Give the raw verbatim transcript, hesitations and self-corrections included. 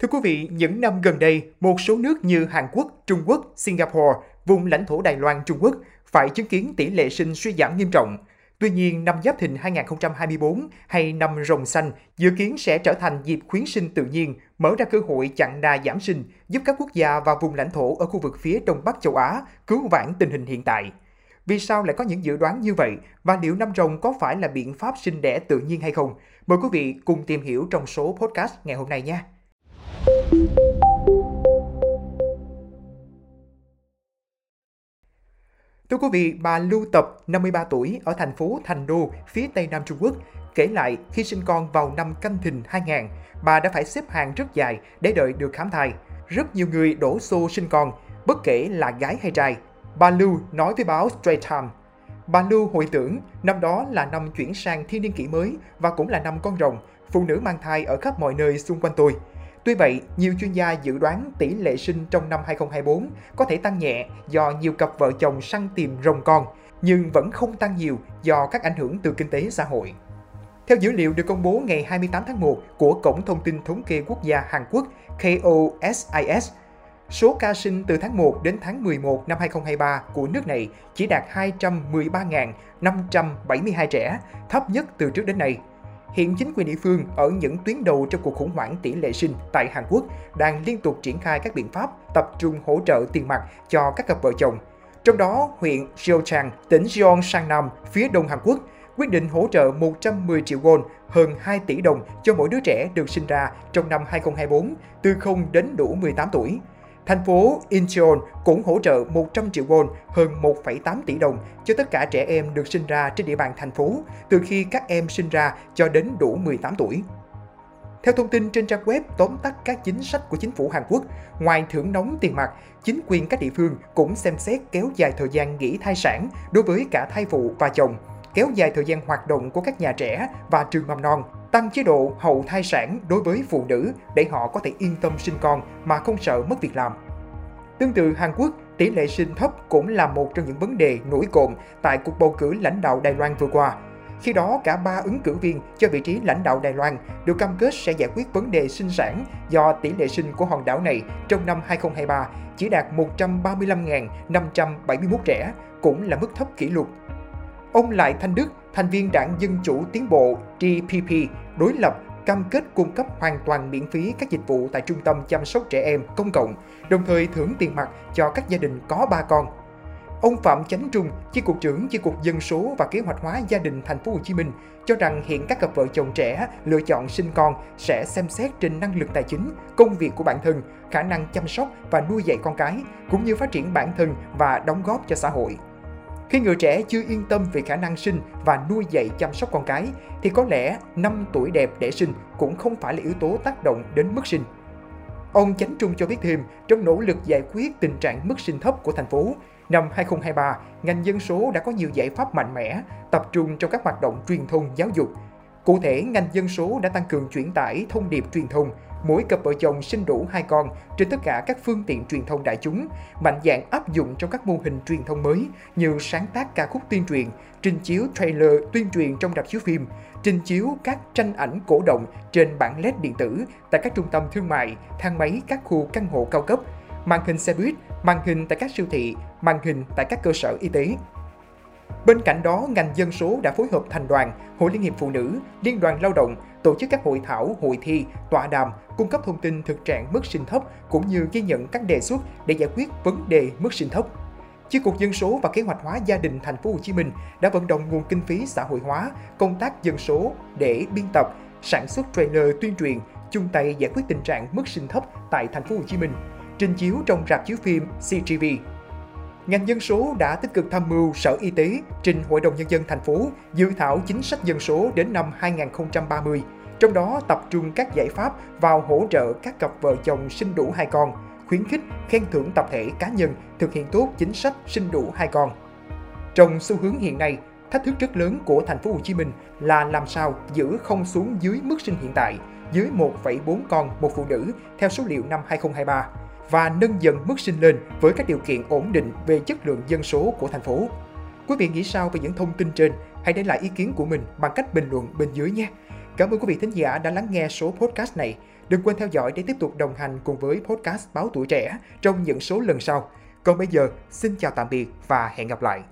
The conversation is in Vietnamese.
Thưa quý vị, những năm gần đây, một số nước như Hàn Quốc, Trung Quốc, Singapore, vùng lãnh thổ Đài Loan, Trung Quốc phải chứng kiến tỷ lệ sinh suy giảm nghiêm trọng. Tuy nhiên, năm Giáp Thìn hai nghìn không trăm hai mươi bốn hay năm Rồng Xanh dự kiến sẽ trở thành dịp khuyến sinh tự nhiên, mở ra cơ hội chặn đà giảm sinh, giúp các quốc gia và vùng lãnh thổ ở khu vực phía Đông Bắc châu Á cứu vãn tình hình hiện tại. Vì sao lại có những dự đoán như vậy? Và liệu năm rồng có phải là biện pháp sinh đẻ tự nhiên hay không? Mời quý vị cùng tìm hiểu trong số podcast ngày hôm nay nha! Thưa quý vị, bà Lưu Tập, năm mươi ba tuổi, ở thành phố Thành Đô, phía Tây Nam Trung Quốc, kể lại khi sinh con vào năm Canh Thìn hai nghìn, bà đã phải xếp hàng rất dài để đợi được khám thai. Rất nhiều người đổ xô sinh con, bất kể là gái hay trai. Bà Lưu nói với báo Straight Time. Bà Lưu hồi tưởng, năm đó là năm chuyển sang thiên niên kỷ mới và cũng là năm con rồng, phụ nữ mang thai ở khắp mọi nơi xung quanh tôi. Tuy vậy, nhiều chuyên gia dự đoán tỷ lệ sinh trong năm hai nghìn không trăm hai mươi bốn có thể tăng nhẹ do nhiều cặp vợ chồng săn tìm rồng con, nhưng vẫn không tăng nhiều do các ảnh hưởng từ kinh tế xã hội. Theo dữ liệu được công bố ngày hai mươi tám tháng một của Cổng Thông tin Thống kê Quốc gia Hàn Quốc K O S I S, số ca sinh từ tháng một đến tháng mười một năm hai nghìn không trăm hai mươi ba của nước này chỉ đạt hai trăm mười ba nghìn năm trăm bảy mươi hai trẻ, thấp nhất từ trước đến nay. Hiện chính quyền địa phương ở những tuyến đầu trong cuộc khủng hoảng tỷ lệ sinh tại Hàn Quốc đang liên tục triển khai các biện pháp tập trung hỗ trợ tiền mặt cho các cặp vợ chồng. Trong đó, huyện Zheochang, tỉnh Zheonshan Nam, phía đông Hàn Quốc, quyết định hỗ trợ một trăm mười triệu won, hơn hai tỷ đồng cho mỗi đứa trẻ được sinh ra trong năm hai nghìn không trăm hai mươi bốn, từ không đến đủ mười tám tuổi. Thành phố Incheon cũng hỗ trợ một trăm triệu won, hơn một phẩy tám tỷ đồng cho tất cả trẻ em được sinh ra trên địa bàn thành phố, từ khi các em sinh ra cho đến đủ mười tám tuổi. Theo thông tin trên trang web tóm tắt các chính sách của chính phủ Hàn Quốc, ngoài thưởng nóng tiền mặt, chính quyền các địa phương cũng xem xét kéo dài thời gian nghỉ thai sản đối với cả thai phụ và chồng, kéo dài thời gian hoạt động của các nhà trẻ và trường mầm non, tăng chế độ hậu thai sản đối với phụ nữ để họ có thể yên tâm sinh con mà không sợ mất việc làm. Tương tự Hàn Quốc, tỷ lệ sinh thấp cũng là một trong những vấn đề nổi cộm tại cuộc bầu cử lãnh đạo Đài Loan vừa qua. Khi đó, cả ba ứng cử viên cho vị trí lãnh đạo Đài Loan được cam kết sẽ giải quyết vấn đề sinh sản do tỷ lệ sinh của hòn đảo này trong năm hai nghìn không trăm hai mươi ba chỉ đạt một trăm ba mươi lăm nghìn năm trăm bảy mươi mốt trẻ, cũng là mức thấp kỷ lục. Ông Lại Thanh Đức, thành viên Đảng Dân Chủ Tiến Bộ D P P đối lập, cam kết cung cấp hoàn toàn miễn phí các dịch vụ tại trung tâm chăm sóc trẻ em công cộng, đồng thời thưởng tiền mặt cho các gia đình có ba con. Ông Phạm Chánh Trung, chi cục trưởng chi cục dân số và kế hoạch hóa gia đình Thành phố Hồ Chí Minh cho rằng hiện các cặp vợ chồng trẻ lựa chọn sinh con sẽ xem xét trên năng lực tài chính, công việc của bản thân, khả năng chăm sóc và nuôi dạy con cái, cũng như phát triển bản thân và đóng góp cho xã hội. Khi người trẻ chưa yên tâm về khả năng sinh và nuôi dạy chăm sóc con cái, thì có lẽ năm tuổi đẹp để sinh cũng không phải là yếu tố tác động đến mức sinh. Ông Chánh Trung cho biết thêm, trong nỗ lực giải quyết tình trạng mức sinh thấp của thành phố, năm hai nghìn không trăm hai mươi ba, ngành dân số đã có nhiều giải pháp mạnh mẽ, tập trung trong các hoạt động truyền thông giáo dục. Cụ thể, ngành dân số đã tăng cường chuyển tải thông điệp truyền thông, mỗi cặp vợ chồng sinh đủ hai con trên tất cả các phương tiện truyền thông đại chúng, mạnh dạn áp dụng trong các mô hình truyền thông mới như sáng tác ca khúc tuyên truyền, trình chiếu trailer tuyên truyền trong rạp chiếu phim, trình chiếu các tranh ảnh cổ động trên bảng led điện tử tại các trung tâm thương mại, thang máy các khu căn hộ cao cấp, màn hình xe buýt, màn hình tại các siêu thị, màn hình tại các cơ sở y tế. Bên cạnh đó, ngành dân số đã phối hợp thành đoàn, Hội Liên hiệp Phụ nữ, Liên đoàn Lao động, tổ chức các hội thảo, hội thi, tọa đàm, cung cấp thông tin thực trạng mức sinh thấp cũng như ghi nhận các đề xuất để giải quyết vấn đề mức sinh thấp. Chi cục dân số và kế hoạch hóa gia đình Thành phố Hồ Chí Minh đã vận động nguồn kinh phí xã hội hóa, công tác dân số để biên tập, sản xuất trailer tuyên truyền, chung tay giải quyết tình trạng mức sinh thấp tại Thành phố Hồ Chí Minh, trình chiếu trong rạp chiếu phim C T V. Ngành dân số đã tích cực tham mưu Sở Y tế trình Hội đồng Nhân dân thành phố dự thảo chính sách dân số đến năm hai nghìn không trăm ba mươi, trong đó tập trung các giải pháp vào hỗ trợ các cặp vợ chồng sinh đủ hai con, khuyến khích khen thưởng tập thể cá nhân thực hiện tốt chính sách sinh đủ hai con. Trong xu hướng hiện nay, thách thức rất lớn của Thành phố Hồ Chí Minh là làm sao giữ không xuống dưới mức sinh hiện tại, dưới một phẩy bốn con một phụ nữ theo số liệu năm hai nghìn không trăm hai mươi ba. Và nâng dần mức sinh lên với các điều kiện ổn định về chất lượng dân số của thành phố. Quý vị nghĩ sao về những thông tin trên? Hãy để lại ý kiến của mình bằng cách bình luận bên dưới nhé! Cảm ơn quý vị thính giả đã lắng nghe số podcast này. Đừng quên theo dõi để tiếp tục đồng hành cùng với podcast Báo Tuổi Trẻ trong những số lần sau. Còn bây giờ, xin chào tạm biệt và hẹn gặp lại!